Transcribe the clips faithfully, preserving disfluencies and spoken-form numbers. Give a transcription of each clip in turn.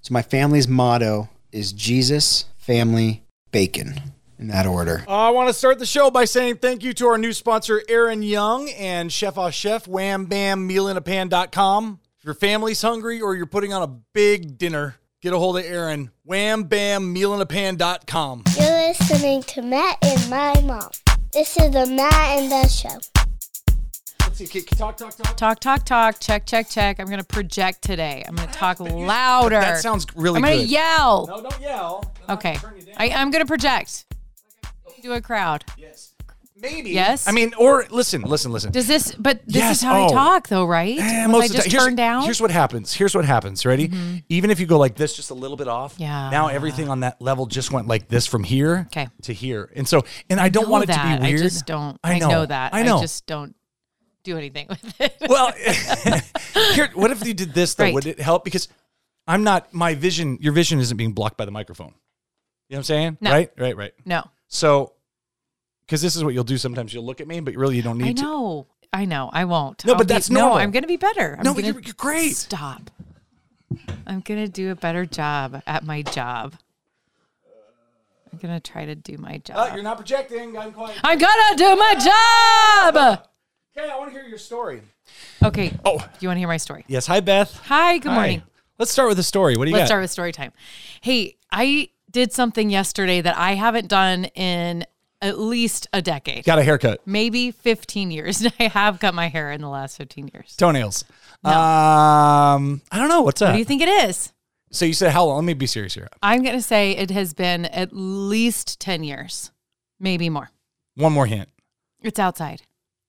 So my family's motto is Jesus, family, bacon. In that order. I want to start the show by saying thank you to our new sponsor, Aaron Young, and Chef Off Chef, Wham Bam Mealinapan dot com. If your family's hungry or you're putting on a big dinner, get a hold of Aaron. Wham Bam Mealinapan dot com. You're listening to Matt and my mom. This is the Matt and the show. Let's see. Talk, talk, talk. Talk, talk, talk. Check, check, check. I'm going to project today. I'm going to talk louder. That sounds really I'm gonna good. I'm going to yell. No, don't yell. Then okay. I, I'm going to project. Do a crowd. Yes. Maybe. Yes. I mean, or listen, listen, listen. Does this, but this yes. is how oh. I talk though, right? Eh, most I just turn down? Here's what happens. Here's what happens. Ready? Mm-hmm. Even if you go like this, just a little bit off. Yeah. Now everything on that level just went like this from here okay. to here. And so, and I, I don't want it that. to be weird. I just don't. I know, I know that. I know. I just don't do anything with it. Well, here, what if you did this though? Right. Would it help? Because I'm not, my vision, your vision isn't being blocked by the microphone. You know what I'm saying? No. Right? Right, right. No. So, because this is what you'll do sometimes. You'll look at me, but really you don't need to. I know. To. I know. I won't. No, I'll but that's be, normal. No, I'm going to be better. I'm no, gonna, you're, you're great. Stop. I'm going to do a better job at my job. I'm going to try to do my job. Uh, you're not projecting. I'm quiet. I'm going to do my job. Okay, I want to hear your story. Okay. Oh. You want to hear my story? Yes. Hi, Beth. Hi. Good Hi. morning. Let's start with a story. What do you Let's got? Let's start with story time. Hey, I... did something yesterday that I haven't done in at least a decade. Got a haircut. Maybe fifteen years. I have cut my hair in the last fifteen years. Toenails. No. Um, I don't know. What's up? What do you think it is? So you said how long? Let me be serious here. I'm going to say it has been at least ten years, maybe more. One more hint. It's outside.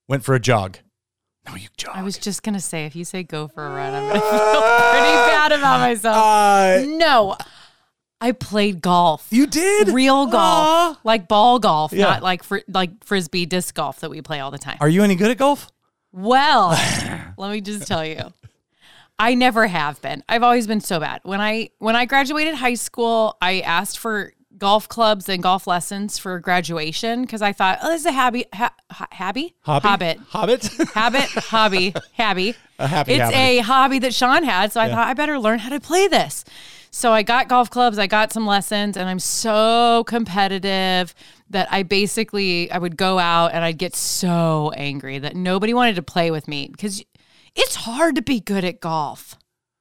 Went for a jog. No, you jog. I was just going to say, if you say go for a run, I'm going to feel pretty bad about myself. Uh, no. I played golf. You did? Real golf. Aww. Like ball golf, yeah. not like fr- like frisbee disc golf that we play all the time. Are you any good at golf? Well, let me just tell you. I never have been. I've always been so bad. When I when I graduated high school, I asked for golf clubs and golf lessons for graduation because I thought, oh, this is a habby, ha- habby? Hobby? Hobbit. Hobbit? Habit, hobby, habby. A happy It's habit. a hobby that Sean had, so I yeah. thought I better learn how to play this. So I got golf clubs, I got some lessons, and I'm so competitive that I basically, I would go out and I'd get so angry that nobody wanted to play with me because it's hard to be good at golf,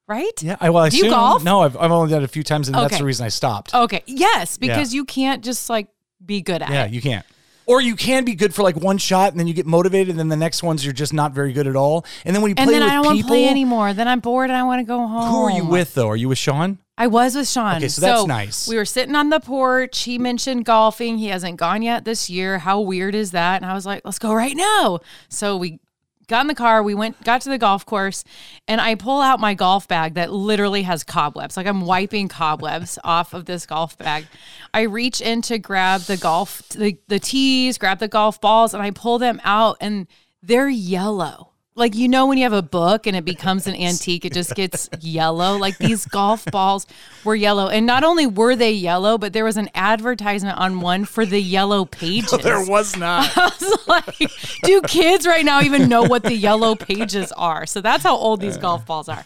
right? Yeah, I well, I Do assume, you golf? No, I've, I've only done it a few times, and okay. that's the reason I stopped. Okay, yes, because yeah. you can't just like be good at yeah, it. Yeah, you can't. Or you can be good for like one shot and then you get motivated and then the next ones you're just not very good at all. And then when you play with people. And then I don't want to play anymore. Then I'm bored and I want to go home. Who are you with though? Are you with Sean? I was with Sean. Okay, so that's so nice. We were sitting on the porch. He mentioned golfing. He hasn't gone yet this year. How weird is that? And I was like, let's go right now. So we got in the car. We went, got to the golf course, and I pull out my golf bag that literally has cobwebs. Like I'm wiping cobwebs off of this golf bag. I reach in to grab the golf, the, the tees, grab the golf balls, and I pull them out, and they're yellow. Like, you know, when you have a book and it becomes an antique, it just gets yellow. Like these golf balls were yellow. And not only were they yellow, but there was an advertisement on one for the yellow pages. No, there was not. I was like, do kids right now even know what the yellow pages are? So that's how old these golf balls are.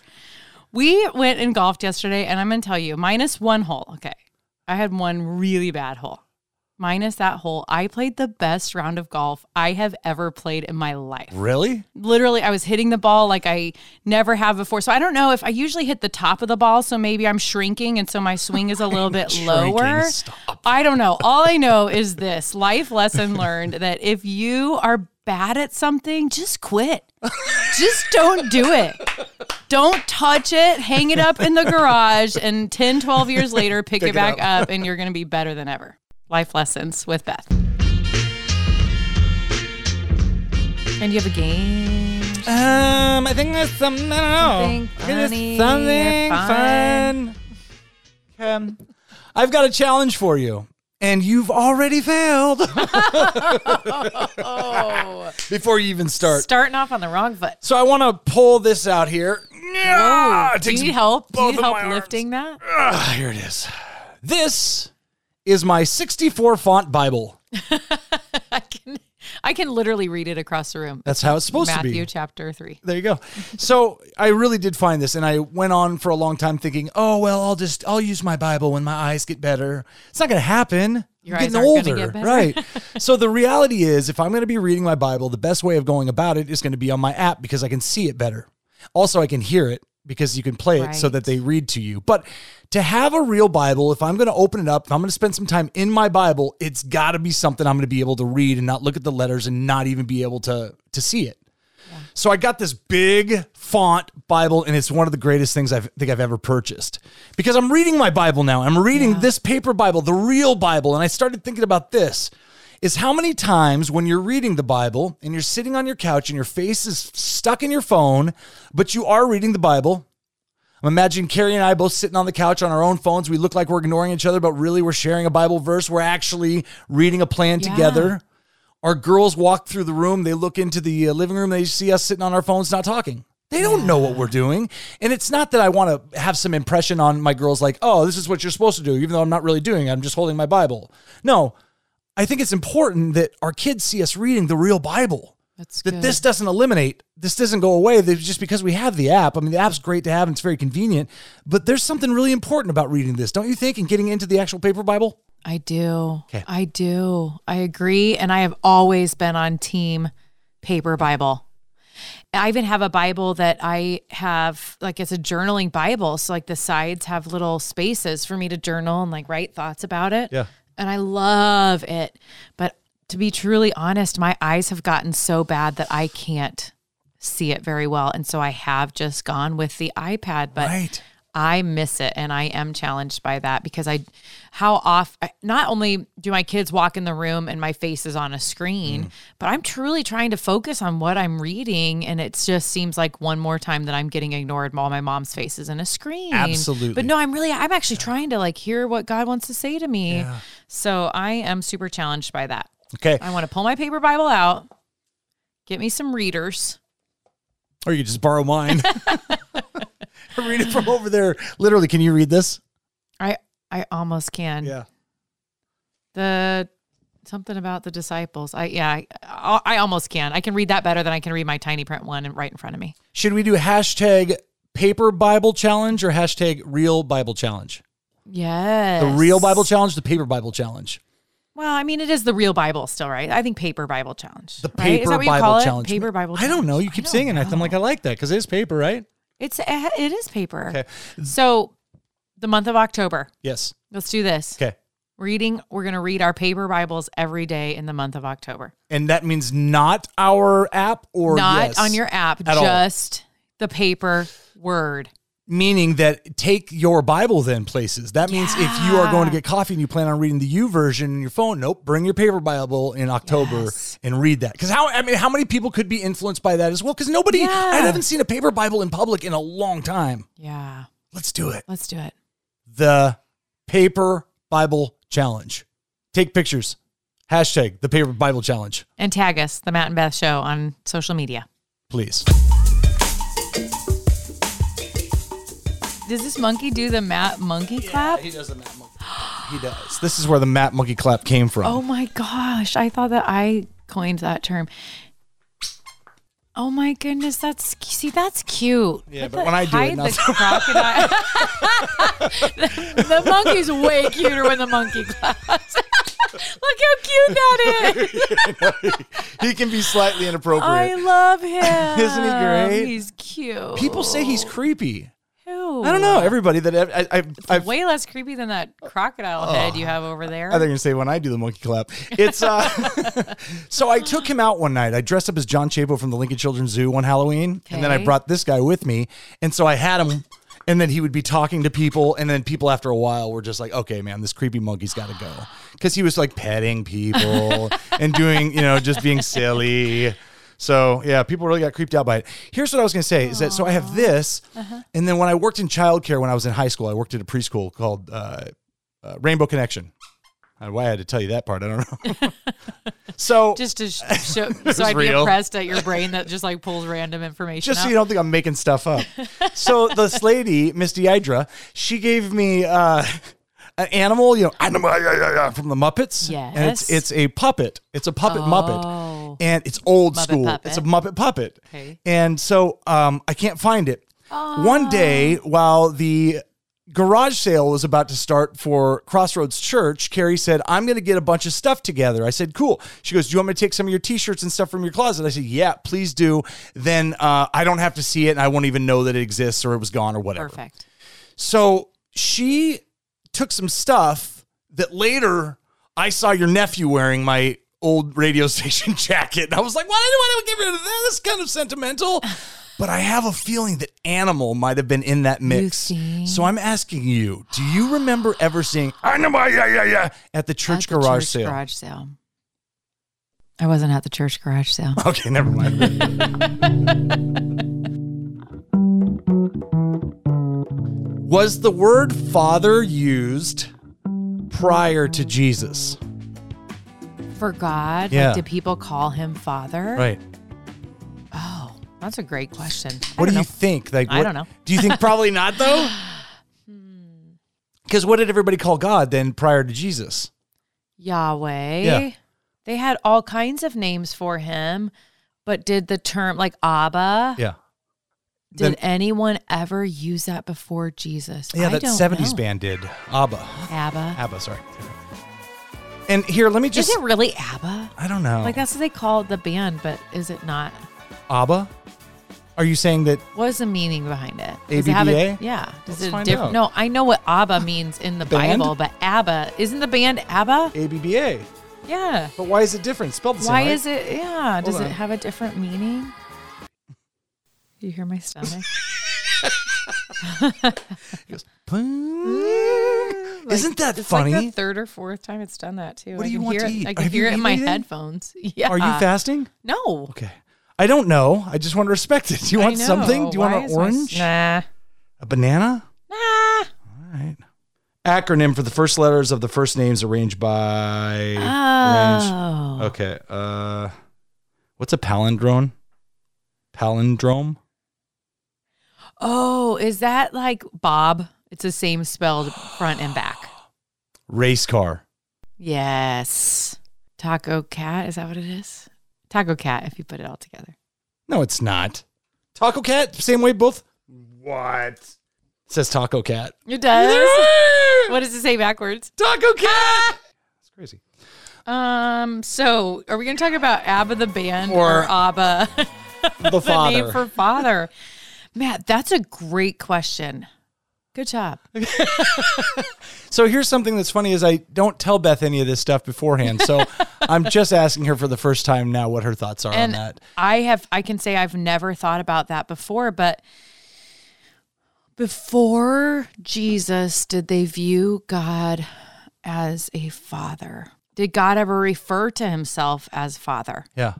We went and golfed yesterday, and I'm going to tell you, minus one hole. Okay. I had one really bad hole. Minus that hole, I played the best round of golf I have ever played in my life. Really? Literally, I was hitting the ball like I never have before. So I don't know if I usually hit the top of the ball, so maybe I'm shrinking, and so my swing is a little bit shrinking. lower. Stop. I don't know. All I know is this life lesson learned that if you are bad at something, just quit. Just don't do it. Don't touch it. Hang it up in the garage, and ten, twelve years later, pick, pick it back it up. up, and you're going to be better than ever. Life lessons with Beth. And you have a game? Um, I think there's something, I don't know. Something funny. Something fun. fun. Um, I've got a challenge for you, and you've already failed. oh. Before you even start. Starting off on the wrong foot. So I want to pull this out here. Oh, do you need help? Do you need help lifting arms. that? Uh, here it is. This... is my sixty-four font Bible. I can I can literally read it across the room. That's how it's supposed Matthew to be. Matthew chapter three. There you go. So I really did find this, and I went on for a long time thinking, oh, well, I'll just, I'll use my Bible when my eyes get better. It's not going to happen. You're getting older, get right? So the reality is, if I'm going to be reading my Bible, the best way of going about it is going to be on my app because I can see it better. Also, I can hear it because you can play it right. So that they read to you. But to have a real Bible, if I'm going to open it up, if I'm going to spend some time in my Bible, it's got to be something I'm going to be able to read and not look at the letters and not even be able to, to see it. Yeah. So I got this big font Bible, and it's one of the greatest things I think I've ever purchased because I'm reading my Bible now. I'm reading yeah. this paper Bible, the real Bible. And I started thinking about this is how many times when you're reading the Bible and you're sitting on your couch and your face is stuck in your phone, but you are reading the Bible. I'm imagining Carrie and I both sitting on the couch on our own phones. We look like we're ignoring each other, but really we're sharing a Bible verse. We're actually reading a plan yeah. together. Our girls walk through the room. They look into the living room. They see us sitting on our phones, not talking. They don't yeah. know what we're doing. And it's not that I want to have some impression on my girls like, oh, this is what you're supposed to do, even though I'm not really doing it. I'm just holding my Bible. No, I think it's important that our kids see us reading the real Bible. That's that good. This doesn't eliminate, this doesn't go away just because we have the app. I mean, the app's great to have and it's very convenient, but there's something really important about reading this, don't you think, and getting into the actual paper Bible? I do. Okay. I do. I agree. And I have always been on team paper Bible. I even have a Bible that I have, like it's a journaling Bible. So like the sides have little spaces for me to journal and like write thoughts about it. Yeah. And I love it. But to be truly honest, my eyes have gotten so bad that I can't see it very well. And so I have just gone with the iPad, but right. I miss it. And I am challenged by that because I, how often, not only do my kids walk in the room and my face is on a screen, mm. but I'm truly trying to focus on what I'm reading. And it just seems like one more time that I'm getting ignored while my mom's face is in a screen. Absolutely. But no, I'm really, I'm actually yeah. trying to like hear what God wants to say to me. Yeah. So I am super challenged by that. Okay. I want to pull my paper Bible out, get me some readers. Or you could just borrow mine. Read it from over there. Literally, can you read this? I I almost can. Yeah. The something about the disciples. I yeah. I, I almost can. I can read that better than I can read my tiny print one right in front of me. Should we do hashtag paper Bible challenge or hashtag real Bible challenge? Yes. The real Bible challenge, the paper Bible challenge. Well, I mean, it is the real Bible still, right? I think paper Bible challenge. The paper right? is that what Bible you call challenge. It? Paper Bible. Challenge. I don't know. You keep saying it. I'm like, I like that because it is paper, right? It's it is paper. Okay. So the month of October. Yes. Let's do this. Okay. Reading. We're going to read our paper Bibles every day in the month of October. And that means not our app or not yes, on your app, just all. The paper word. Meaning that take your Bible then places. That means yeah. if you are going to get coffee and you plan on reading the YouVersion on your phone, nope, bring your paper Bible in October yes. and read that. Because how I mean, how many people could be influenced by that as well? Because nobody, yeah. I haven't seen a paper Bible in public in a long time. Yeah. Let's do it. Let's do it. The paper Bible challenge. Take pictures. Hashtag the paper Bible challenge. And tag us, The Matt and Beth Show, on social media. Please. Does this monkey do the Matt monkey yeah, clap? He does the Matt monkey clap. He does. This is where the Matt monkey clap came from. Oh my gosh. I thought that I coined that term. Oh my goodness. That's, see, that's cute. Yeah, but, but when I do it, not the so crocodile. the, the monkey's way cuter when the monkey claps. Look how cute that is. He can be slightly inappropriate. I love him. Isn't he great? He's cute. People say he's creepy. I don't know. Everybody that I, I, it's I've way less creepy than that crocodile oh, head you have over there. I think you're gonna say when I do the monkey clap. It's uh, so I took him out one night. I dressed up as John Chabo from the Lincoln Children's Zoo one Halloween, okay. and then I brought this guy with me, and so I had him, and then he would be talking to people, and then people after a while were just like, "Okay, man, this creepy monkey's got to go," because he was like petting people and doing, you know, just being silly. So, yeah, people really got creeped out by it. Here's what I was going to say is that, so I have this, uh-huh. and then when I worked in childcare when I was in high school, I worked at a preschool called uh, uh, Rainbow Connection. I, why I had to tell you that part, I don't know. So just to sh- show, so I'd be real. Impressed at your brain that just like pulls random information Just up. So you don't think I'm making stuff up. So this lady, Miss Deidre, she gave me uh, an animal, you know, animal, yeah, yeah, yeah, from the Muppets. Yes. And it's, it's a puppet. It's a puppet oh. Muppet. Oh. And it's old Muppet school. Puppet. It's a Muppet puppet. Okay. And so um, I can't find it. Oh. One day, while the garage sale was about to start for Crossroads Church, Carrie said, I'm going to get a bunch of stuff together. I said, cool. She goes, do you want me to take some of your t-shirts and stuff from your closet? I said, yeah, please do. Then uh, I don't have to see it, and I won't even know that it exists or it was gone or whatever. Perfect. So she took some stuff that later I saw your nephew wearing my old radio station jacket. And I was like, why did I get rid of that? That's kind of sentimental. But I have a feeling that Animal might have been in that mix. So I'm asking you, do you remember ever seeing Animal yeah, yeah, yeah, at the church, at the garage, church sale? garage sale? I wasn't at the church garage sale. Okay, never mind. Was the word father used prior to Jesus? For God? Yeah. Like, did people call him father? Right. Oh, that's a great question. What do know. you think? Like, what, I don't know. Do you think probably not, though? Because what did everybody call God then prior to Jesus? Yahweh. Yeah. They had all kinds of names for him, but did the term, like Abba? Yeah. Did the, anyone ever use that before Jesus? Yeah, I that don't seventies know. Band did. Abba. Abba. Abba, sorry. And here, let me just... Is it really Abba? I don't know. Like, that's what they call the band, but is it not? Abba? Are you saying that... What is the meaning behind it? Does A B B A? It have a, yeah. Does Let's it diff- No, I know what Abba means in the band? Bible, but Abba... Isn't the band Abba? A B B A. Yeah. But why is it different? Spelled the same, Why right? is it... Yeah. Hold does on. It have a different meaning? You hear my stomach? He goes, like, isn't that it's funny? It's like the third or fourth time it's done that, too. What do you want to eat? It, I can Have hear it in my anything? headphones. Yeah. Are you fasting? No. Okay. I don't know. I just want to respect it. Do you want something? Do you Why want an orange? My... Nah. A banana? Nah. All right. Acronym for the first letters of the first names arranged by... Oh. Range. Okay. Uh, what's a palindrome? Palindrome? Oh, is that like Bob? It's the same spelled front and back. Race car. Yes. Taco cat. Is that what it is? Taco cat, if you put it all together. No, it's not. Taco cat, same way both? What? It says taco cat. It does? What does it say backwards? Taco cat! That's crazy. Um. So, are we going to talk about Abba the band or, or Abba? The father. The name for father. Matt, that's a great question. Good job. So here's something that's funny is I don't tell Beth any of this stuff beforehand. So I'm just asking her for the first time now what her thoughts are and on that. I have, I can say I've never thought about that before, but before Jesus, did they view God as a father? Did God ever refer to himself as father? Yeah.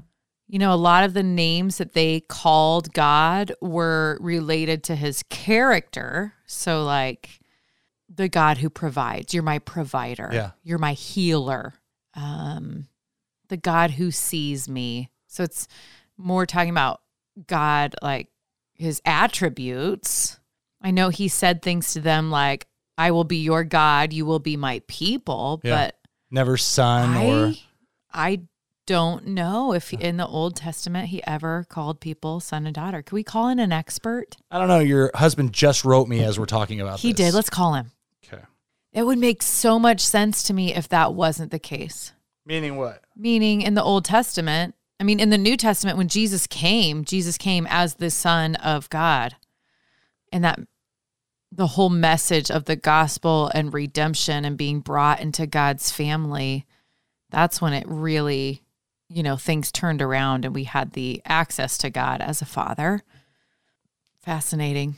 You know, a lot of the names that they called God were related to his character. So, like, the God who provides. You're my provider. Yeah. You're my healer. Um, the God who sees me. So it's more talking about God, like, his attributes. I know he said things to them like, I will be your God, you will be my people. Yeah. But never son I, or... I don't know if he, in the Old Testament he ever called people son and daughter. Can we call in an expert? I don't know. Your husband just wrote me as we're talking about he this. He did. Let's call him. Okay. It would make so much sense to me if that wasn't the case. Meaning what? Meaning in the Old Testament. I mean, in the New Testament, when Jesus came, Jesus came as the Son of God. And that the whole message of the gospel and redemption and being brought into God's family, that's when it really... you know, things turned around and we had the access to God as a father. Fascinating.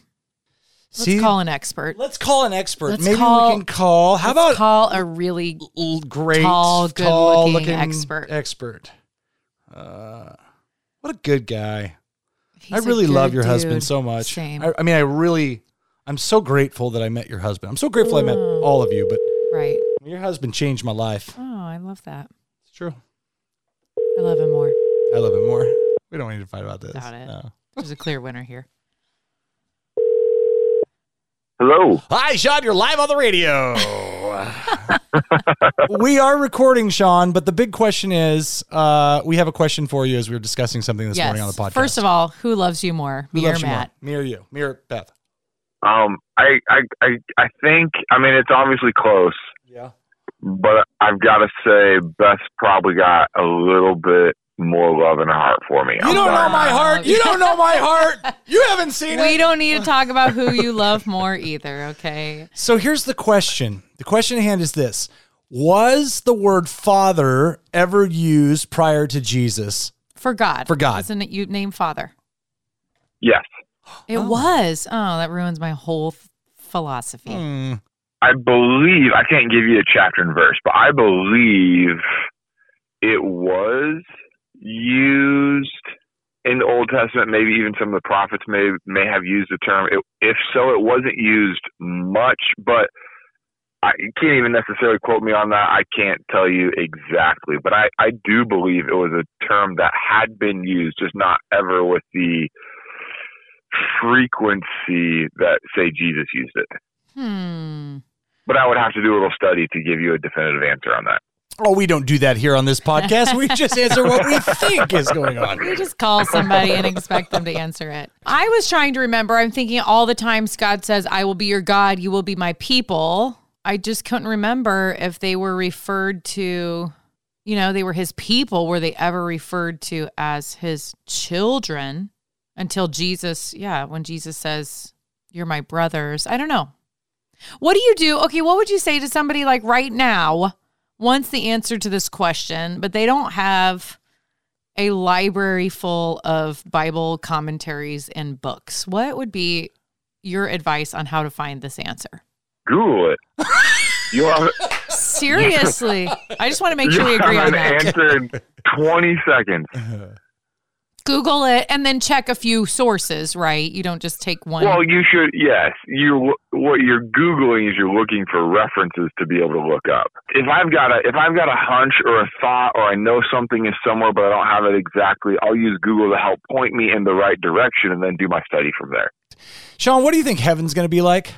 Let's See, call an expert. Let's call an expert. Let's Maybe call, we can call. How about call a really great, tall, good-looking expert? Expert. Uh, what a good guy. He's I really love your dude. husband so much. Same. I, I mean, I really, I'm so grateful that I met your husband. I'm so grateful mm. I met all of you, but right, your husband changed my life. Oh, I love that. It's true. I love him more. I love him more. We don't need to fight about this. Got it. No. There's a clear winner here. Hello. Hi, Sean. You're live on the radio. We are recording, Sean, but the big question is, uh, we have a question for you as we were discussing something this yes. morning on the podcast. First of all, who loves you more, me or Matt? Me or you? Me or Beth? Um, I, I, I, I think, I mean, it's obviously close. Yeah. But I've got to say, Beth's probably got a little bit more love in her heart for me. You I'm don't sorry. know my heart. You don't know my heart. You haven't seen we it. We don't need to talk about who you love more either, okay? So here's the question. The question at hand is this. Was the word father ever used prior to Jesus? For God. For God. Isn't it you name father? Yes. It oh. was. Oh, that ruins my whole philosophy. Mm. I believe, I can't give you a chapter and verse, but I believe it was used in the Old Testament. Maybe even some of the prophets may may have used the term. It, if so, it wasn't used much, but I can't even necessarily quote me on that. I can't tell you exactly, but I, I do believe it was a term that had been used, just not ever with the frequency that, say, Jesus used it. Hmm. But I would have to do a little study to give you a definitive answer on that. Oh, we don't do that here on this podcast. We just answer what we think is going on. We just call somebody and expect them to answer it. I was trying to remember. I'm thinking all the time, God says, I will be your God. You will be my people. I just couldn't remember if they were referred to, you know, they were his people. Were they ever referred to as his children until Jesus? Yeah. When Jesus says, you're my brothers. I don't know. What do you do? Okay. What would you say to somebody like right now? Wants the answer to this question, but they don't have a library full of Bible commentaries and books. What would be your advice on how to find this answer? Google it. You have, Seriously. I just want to make sure we agree on that. Answer in twenty seconds. Google it and then check a few sources, right? You don't just take one. Well, you should, yes. You what you're Googling is you're looking for references to be able to look up. If I've got a if I've got a hunch or a thought or I know something is somewhere but I don't have it exactly, I'll use Google to help point me in the right direction and then do my study from there. Sean, what do you think heaven's going to be like?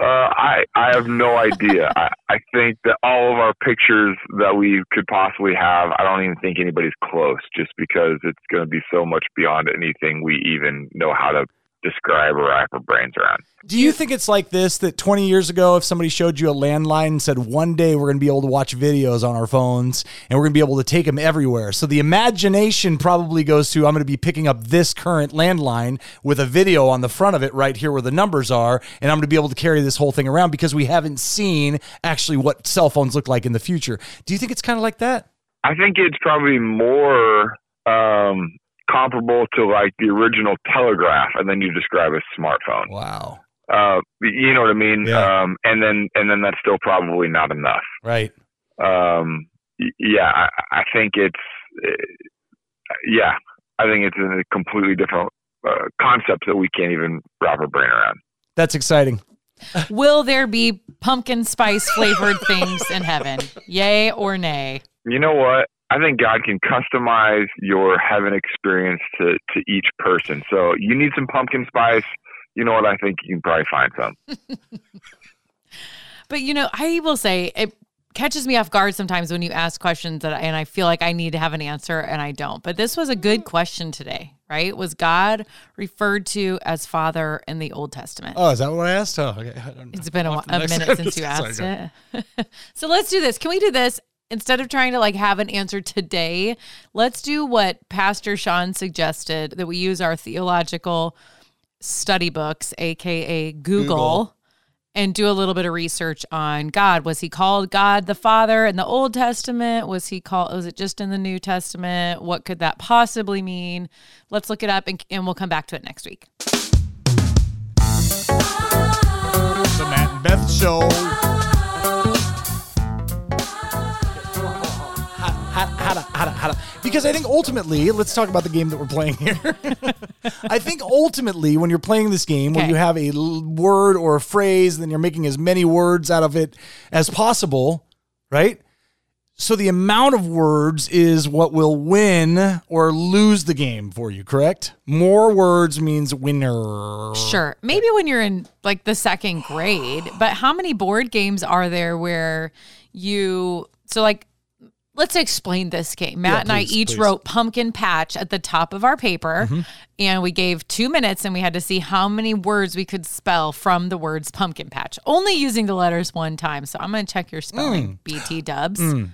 Uh, I I have no idea. I, I think that all of our pictures that we could possibly have, I don't even think anybody's close just because it's going to be so much beyond anything we even know how to describe or wrap our brains around. Do you think it's like this, that twenty years ago, if somebody showed you a landline and said, one day we're going to be able to watch videos on our phones and we're going to be able to take them everywhere. So the imagination probably goes to, I'm going to be picking up this current landline with a video on the front of it right here where the numbers are. And I'm going to be able to carry this whole thing around because we haven't seen actually what cell phones look like in the future. Do you think it's kind of like that? I think it's probably more, um, comparable to like the original telegraph, and then you describe a smartphone. Wow. Uh, you know what I mean? Yeah. Um, and then, and then that's still probably not enough. Right. Um, yeah, I, I think it's, uh, yeah, I think it's a completely different uh, concept that we can't even wrap our brain around. That's exciting. Will there be pumpkin spice flavored things in heaven? Yay or nay? You know what? I think God can customize your heaven experience to, to each person. So you need some pumpkin spice. You know what? I think you can probably find some. But, you know, I will say it catches me off guard sometimes when you ask questions that, and I feel like I need to have an answer and I don't. But this was a good question today, right? Was God referred to as Father in the Old Testament? Oh, is that what I asked? Oh, okay. I don't know. It's been a, a minute episode. since you asked Sorry, it. So let's do this. Can we do this? Instead of trying to like have an answer today, let's do what Pastor Sean suggested, that we use our theological study books, A K A Google, Google, and do a little bit of research on God. Was he called God the Father in the Old Testament? Was he called, was it just in the New Testament? What could that possibly mean? Let's look it up and, and we'll come back to it next week. The Matt and Beth Show. How, how to, how to, how to. Because I think ultimately, let's talk about the game that we're playing here. I think ultimately when you're playing this game, okay, when you have a l- word or a phrase, then you're making as many words out of it as possible, right? So the amount of words is what will win or lose the game for you, correct? More words means winner. Sure. Maybe when you're in like the second grade, but how many board games are there where you, so like, let's explain this game. Matt yeah, and please, I each please. wrote pumpkin patch at the top of our paper, mm-hmm. and we gave two minutes, and we had to see how many words we could spell from the words pumpkin patch, only using the letters one time. So I'm going to check your spelling, mm. B T dubs. Mm.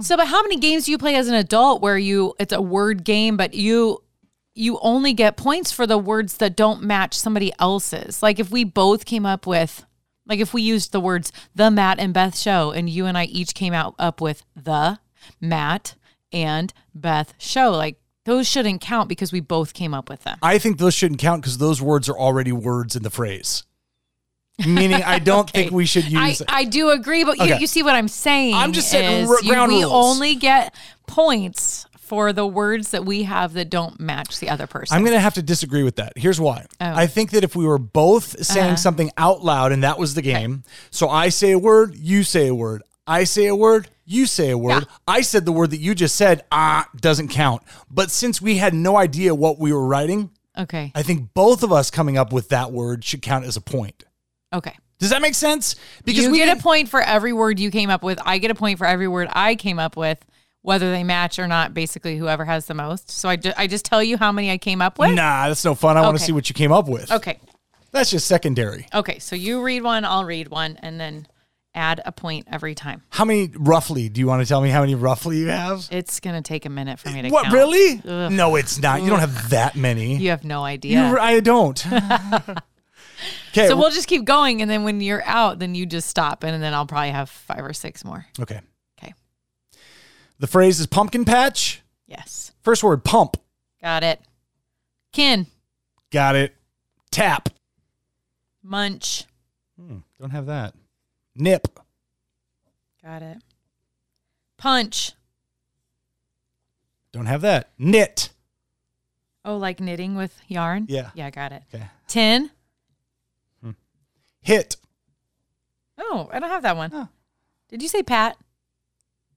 So, but how many games do you play as an adult where you, it's a word game, but you... you only get points for the words that don't match somebody else's. Like if we both came up with, like if we used the words, the Matt and Beth show, and you and I each came out up with the Matt and Beth show, like those shouldn't count because we both came up with them. I think those shouldn't count because those words are already words in the phrase. Meaning I don't okay. think we should use I, it. I do agree, but okay. you, you see what I'm saying. I'm just saying r- ground you, rules. We only get points for the words that we have that don't match the other person. I'm going to have to disagree with that. Here's why. Oh. I think that if we were both saying uh-huh. something out loud and that was the game, right. So I say a word, you say a word. I say a word, you say a word. Yeah. I said the word that you just said, ah, doesn't count. But since we had no idea what we were writing, okay, I think both of us coming up with that word should count as a point. Okay. Does that make sense? Because you we get didn't... a point for every word you came up with. I get a point for every word I came up with. Whether they match or not, basically whoever has the most. So I, ju- I just tell you how many I came up with? Nah, that's no fun. I okay. want to see what you came up with. Okay. That's just secondary. Okay, so you read one, I'll read one, and then add a point every time. How many roughly? Do you want to tell me how many roughly you have? It's going to take a minute for me to what, count. What, really? Ugh. No, it's not. You don't have that many. You have no idea. You, I don't. Okay. So we'll just keep going, and then when you're out, then you just stop, and then I'll probably have five or six more. Okay. The phrase is pumpkin patch. Yes. First word, pump. Got it. Kin. Got it. Tap. Munch. Hmm, don't have that. Nip. Got it. Punch. Don't have that. Knit. Oh, like knitting with yarn? Yeah. Yeah, got it. Okay. Tin. Hmm. Hit. Oh, I don't have that one. Oh. Did you say pat?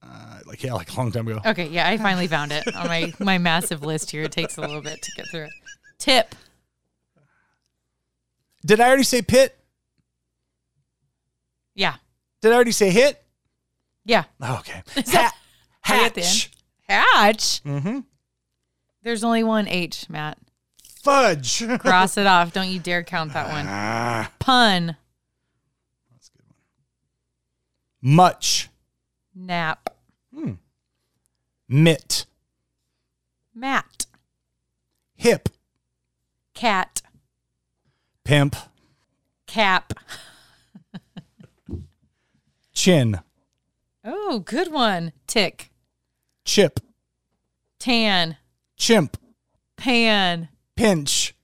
Uh, like, yeah, like a long time ago. Okay, yeah, I finally found it on my, my massive list here. It takes a little bit to get through it. Tip. Did I already say pit? Yeah. Did I already say hit? Yeah. Oh, okay. Ha- hatch. Hatch? Mm-hmm. There's only one H, Matt. Fudge. Cross it off. Don't you dare count that one. Ah. Pun. That's a good one. Much. Nap. Hmm. Mitt. Mat. Hip. Cat. Pimp. Cap. Chin. Oh, good one. Tick. Chip. Tan. Chimp. Pan. Pinch.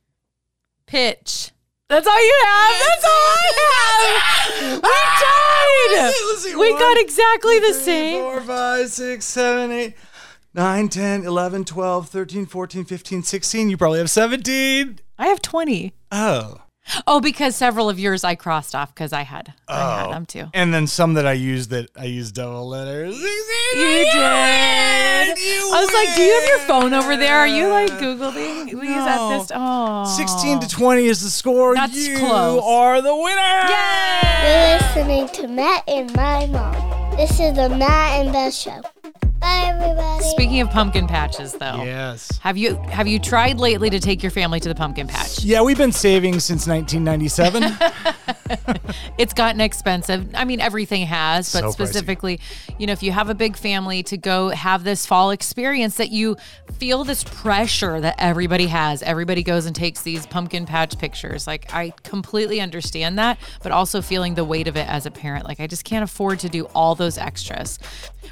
Pitch. That's all you have. That's all I have. We died. Let's see, let's see. We one, got exactly two, the three, same. four, five, six, seven, eight, nine, ten, eleven, twelve, thirteen, fourteen, fifteen, sixteen. You probably have seventeen. I have twenty. Oh. Oh, because several of yours I crossed off because I had, oh. I had them too. And then some that I used that I used double letters. You did. You I was win. Like, do you have your phone over there? Are you like Googling? We use that this. Oh. sixteen to twenty is the score. That's you close. Are the winner. Yay! You're listening to Matt and my mom. This is the Matt and Beth show. Bye, everybody. Speaking of pumpkin patches, though, yes, have you have you tried lately to take your family to the pumpkin patch? Yeah, we've been saving since nineteen ninety-seven. It's gotten expensive. I mean, everything has, but so specifically, pricey. You know, if you have a big family, to go have this fall experience that you feel this pressure that everybody has. Everybody goes and takes these pumpkin patch pictures. Like, I completely understand that, but also feeling the weight of it as a parent. Like, I just can't afford to do all those extras.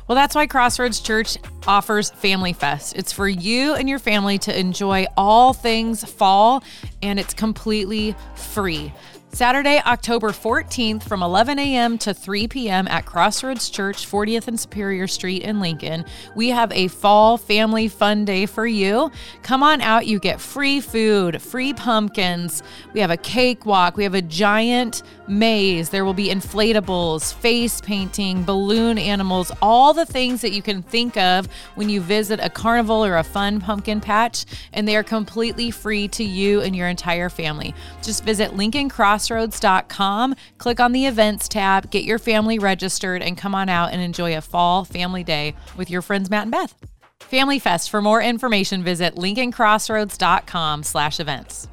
Well, that's why Crossroads Church offers Family Fest. It's for you and your family to enjoy all things fall, and it's completely free. Saturday, October fourteenth from eleven a.m. to three p.m. at Crossroads Church, fortieth and Superior Street in Lincoln. We have a fall family fun day for you. Come on out. You get free food, free pumpkins. We have a cakewalk. We have a giant maze. There will be inflatables, face painting, balloon animals, all the things that you can think of when you visit a carnival or a fun pumpkin patch. And they are completely free to you and your entire family. Just visit Lincoln Crossroads. Crossroads dot com, click on the events tab, get your family registered, and come on out and enjoy a fall family day with your friends Matt and Beth. Family Fest. For more information, visit Lincoln Crossroads dot com slash events.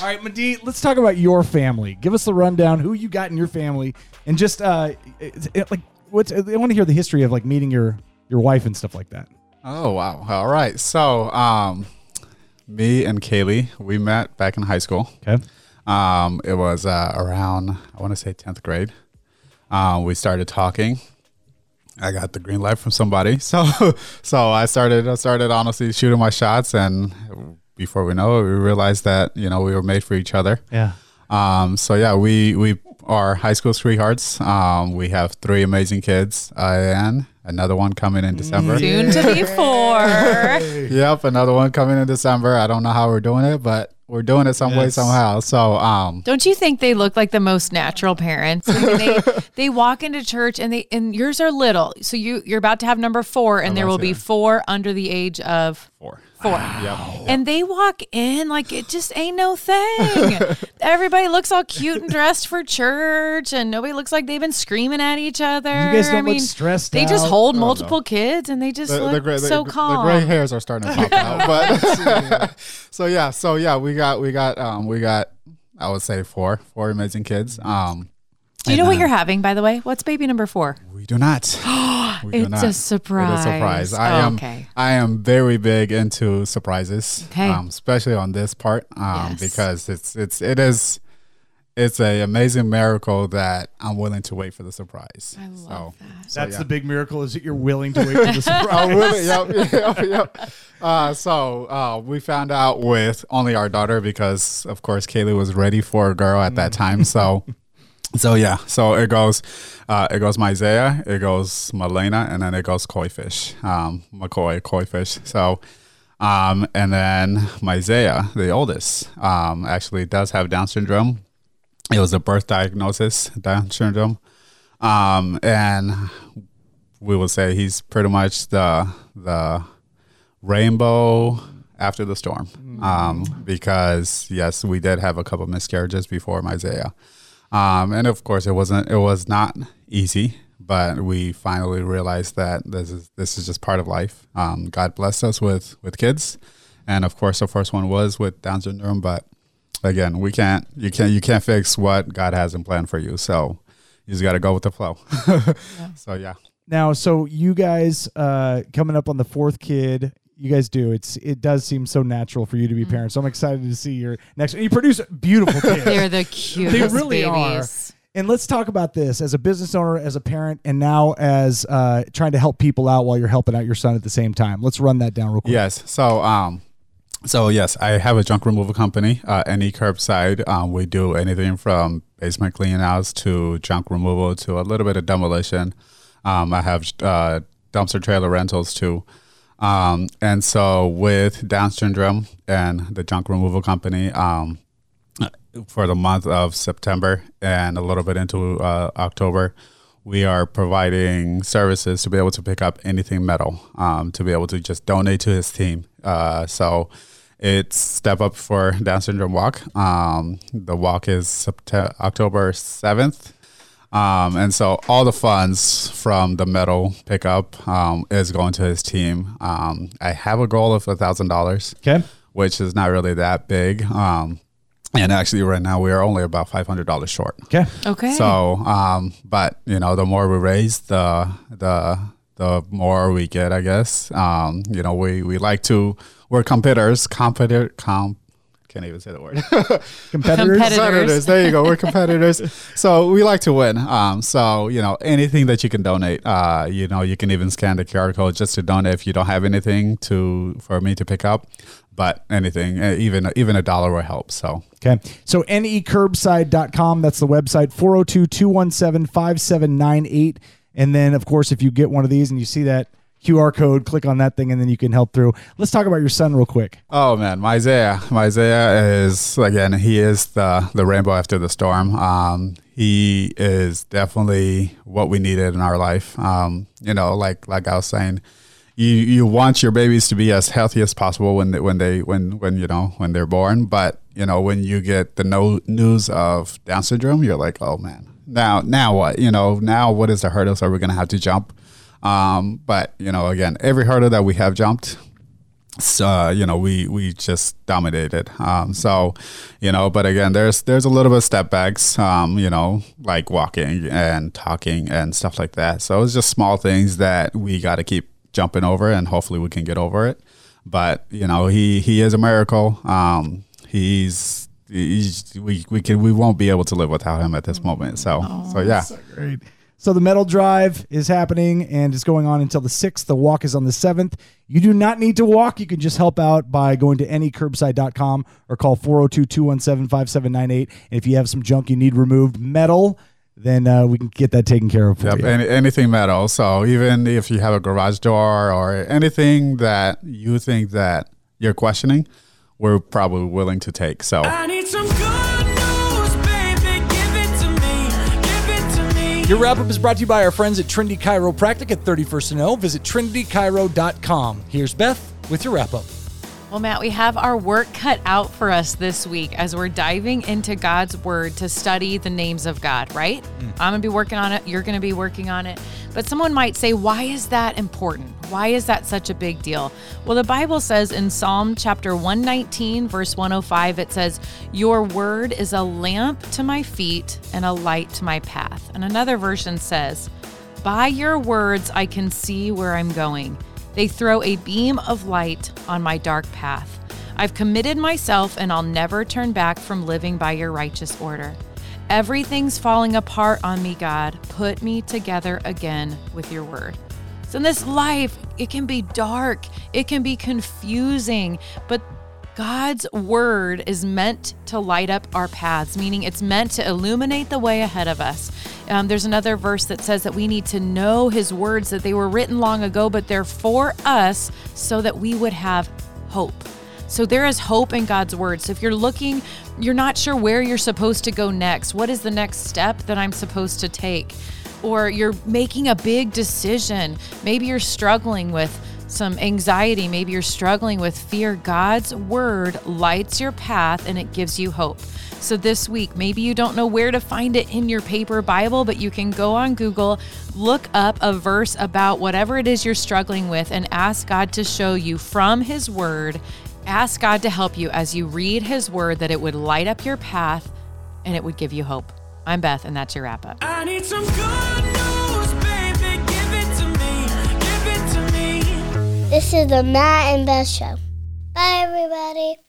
All right, Madite, let's talk about your family. Give us the rundown, who you got in your family, and just uh, it, it, like what's I want to hear the history of like meeting your your wife and stuff like that. Oh wow! All right, so um, me and Kaylee, we met back in high school. Okay. Um, it was, uh, around, I want to say tenth grade. Um, we started talking. I got the green light from somebody. So, so I started, I started honestly shooting my shots, and before we know it, we realized that, you know, we were made for each other. Yeah. Um, so yeah, we, we are high school sweethearts. Um, we have three amazing kids, uh, and another one coming in December. Soon to be four. Yep. Another one coming in December. I don't know how we're doing it, but we're doing it some yes. way, somehow. So, um, don't you think they look like the most natural parents? I mean, they, they walk into church, and they and yours are little. So you you're about to have number four, and there will be four under the age of four. Four. Wow. Yep. And they walk in like it just ain't no thing. Everybody looks all cute and dressed for church, and nobody looks like they've been screaming at each other. You guys don't I mean, look stressed they out. They just hold oh, multiple no. kids, and they just the, look the gray, so the, calm. The gray hairs are starting to pop out. But so yeah, so yeah, we got we got um we got I would say four four amazing kids. Um, do you know then, what you're having, by the way? What's baby number four? We do not. We it's a surprise. It is a surprise. I oh, am. Okay. I am very big into surprises, okay. um, especially on this part, um, yes. because it's it's it is it's an amazing miracle that I'm willing to wait for the surprise. I love so, that. So, That's yeah. the big miracle is that you're willing to wait for the surprise. Oh, really? Yep. Yep. Yep. Uh, so uh, we found out with only our daughter because, of course, Kaylee was ready for a girl at mm. that time. So. So yeah, so it goes, uh, it goes Misaea, it goes Malena, and then it goes koi fish, um, McCoy, koi fish. So, um, and then Misaea, the oldest, um, actually does have Down syndrome. It was a birth diagnosis, Down syndrome, um, and we will say he's pretty much the the rainbow after the storm, um, because yes, we did have a couple of miscarriages before Misaea. Um, and of course it wasn't, it was not easy, but we finally realized that this is, this is just part of life. Um, God blessed us with, with kids. And of course the first one was with Down syndrome, but again, we can't, you can't, you can't fix what God has in plan for you. So you just got to go with the flow. yeah. So, yeah. Now, so you guys, uh, coming up on the fourth kid, you guys do. It's it does seem so natural for you to be mm-hmm. parents. So I'm excited to see your next. And you produce beautiful kids. They're the cutest. They really babies. Are. And let's talk about this as a business owner, as a parent, and now as uh, trying to help people out while you're helping out your son at the same time. Let's run that down real quick. Yes. So um, so yes, I have a junk removal company, uh, AnyCurbside. Um, we do anything from basement clean outs to junk removal to a little bit of demolition. Um, I have uh, dumpster trailer rentals too. Um, and so with Down syndrome and the junk removal company, um, for the month of September and a little bit into, uh, October, we are providing services to be able to pick up anything metal, um, to be able to just donate to his team. Uh, so it's Step Up for Down Syndrome Walk. Um, the walk is September, October seventh. Um, and so all the funds from the metal pickup um, is going to his team. Um, I have a goal of one thousand dollars, okay. which is not really that big. Um, and actually right now we are only about five hundred dollars short. Okay. Okay. So, um, but you know, the more we raise, the, the, the more we get, I guess. Um, you know, we, we like to, we're competitors, competitor, comp. can't even say the word. competitors? competitors. Competitors. There you go. We're competitors. So we like to win. Um, so, you know, anything that you can donate, uh, you know, you can even scan the Q R code just to donate if you don't have anything to for me to pick up. But anything, even even a dollar will help. So okay. So Any Curbside dot com, that's the website, four oh two, two one seven, five seven nine eight. And then, of course, if you get one of these and you see that Q R code, click on that thing, and then you can help through. Let's talk about your son real quick. Oh, man. Misaea. Misaea is, again, he is the, the rainbow after the storm. Um, he is definitely what we needed in our life. Um, you know, like like I was saying, You you want your babies to be as healthy as possible when they, when they when when you know when they're born, but you know when you get the no news of Down syndrome, you're like, oh man, now now what? You know now what is the hurdles that we're gonna have to jump? Um, but you know again, every hurdle that we have jumped, so you know we we just dominated. Um, so you know, but again, there's there's a little bit of step backs. Um, you know, like walking and talking and stuff like that. So it's just small things that we got to keep jumping over, and hopefully we can get over it. But you know, he he is a miracle. Um, he's, he's we we can we won't be able to live without him at this moment. So oh, so yeah, so great. So the medal drive is happening and it's going on until the sixth. The walk is on the seventh. You do not need to walk. You can just help out by going to any curbside dot com or call four oh two, two one seven, five seven nine eight. And if you have some junk you need removed, metal. then uh, we can get that taken care of for yep, you. Any, anything metal. So even if you have a garage door or anything that you think that you're questioning, we're probably willing to take. So I need some good news, baby. Give it to me. Give it to me. Your wrap-up is brought to you by our friends at Trinity Chiropractic at thirty-first and O. Visit trinity chiro dot com. Here's Beth with your wrap-up. Well, Matt, we have our work cut out for us this week as we're diving into God's Word to study the names of God, right? Mm. I'm going to be working on it. You're going to be working on it. But someone might say, why is that important? Why is that such a big deal? Well, the Bible says in Psalm chapter one nineteen, verse one oh five, it says, "Your word is a lamp to my feet and a light to my path." And another version says, "By your words, I can see where I'm going. They throw a beam of light on my dark path. I've committed myself and I'll never turn back from living by your righteous order. Everything's falling apart on me, God. Put me together again with your word." So in this life, it can be dark, it can be confusing, but God's word is meant to light up our paths, meaning it's meant to illuminate the way ahead of us. Um, there's another verse that says that we need to know his words, that they were written long ago, but they're for us so that we would have hope. So there is hope in God's word. So if you're looking, you're not sure where you're supposed to go next. What is the next step that I'm supposed to take? Or you're making a big decision. Maybe you're struggling with some anxiety, maybe you're struggling with fear. God's word lights your path and it gives you hope. So this week, maybe you don't know where to find it in your paper Bible, but you can go on Google, look up a verse about whatever it is you're struggling with and ask God to show you from his word. Ask God to help you as you read his word, that it would light up your path and it would give you hope. I'm Beth, and that's your wrap up. I need some good news, baby. Give it to me. Give it to me. This is the Matt and Beth Show. Bye, everybody.